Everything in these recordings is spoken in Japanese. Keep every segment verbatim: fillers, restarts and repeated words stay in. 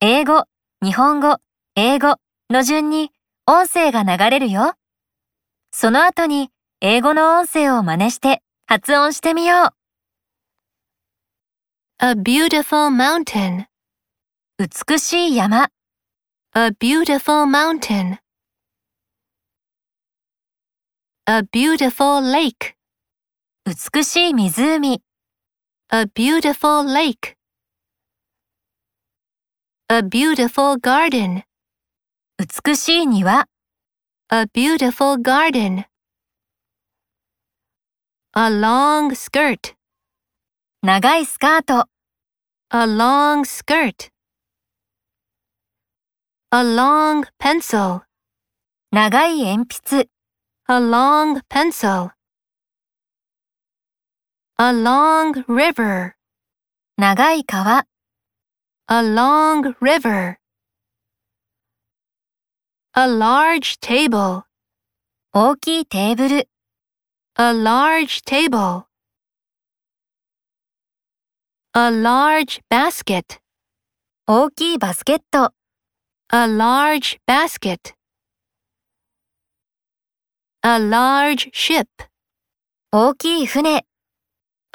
英語、日本語、英語の順に音声が流れるよ。その後に英語の音声を真似して発音してみよう。A beautiful mountain. 美しい山。A beautiful mountain. A beautiful lake. 美しい湖。A beautiful lake. A beautiful garden. 美しい庭。A beautiful garden. A long skirt. 長いスカート。A long skirt. A long pencil. 長い鉛筆。A long pencil. A long river. 長い川。A long river. A large table. 大きいテーブル。A large table. A large basket. 大きいバスケット。A large basket. A large ship. 大きい船。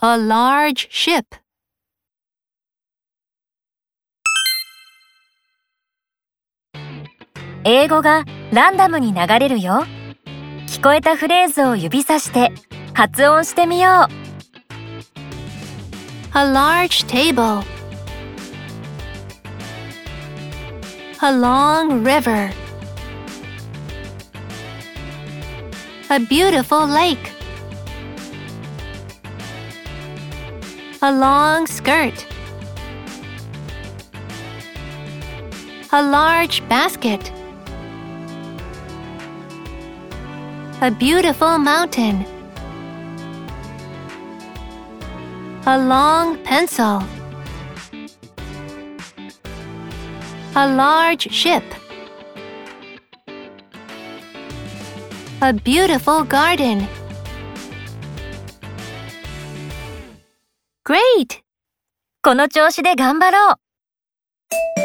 A large ship. 英語がランダムに流れるよ。聞こえたフレーズを指さして発音してみよう。A large table. A long river. A beautiful lake. A long skirt. A large basket. A beautiful mountain.A long pencil. A large ship. A beautiful garden. Great! この調子で頑張ろう!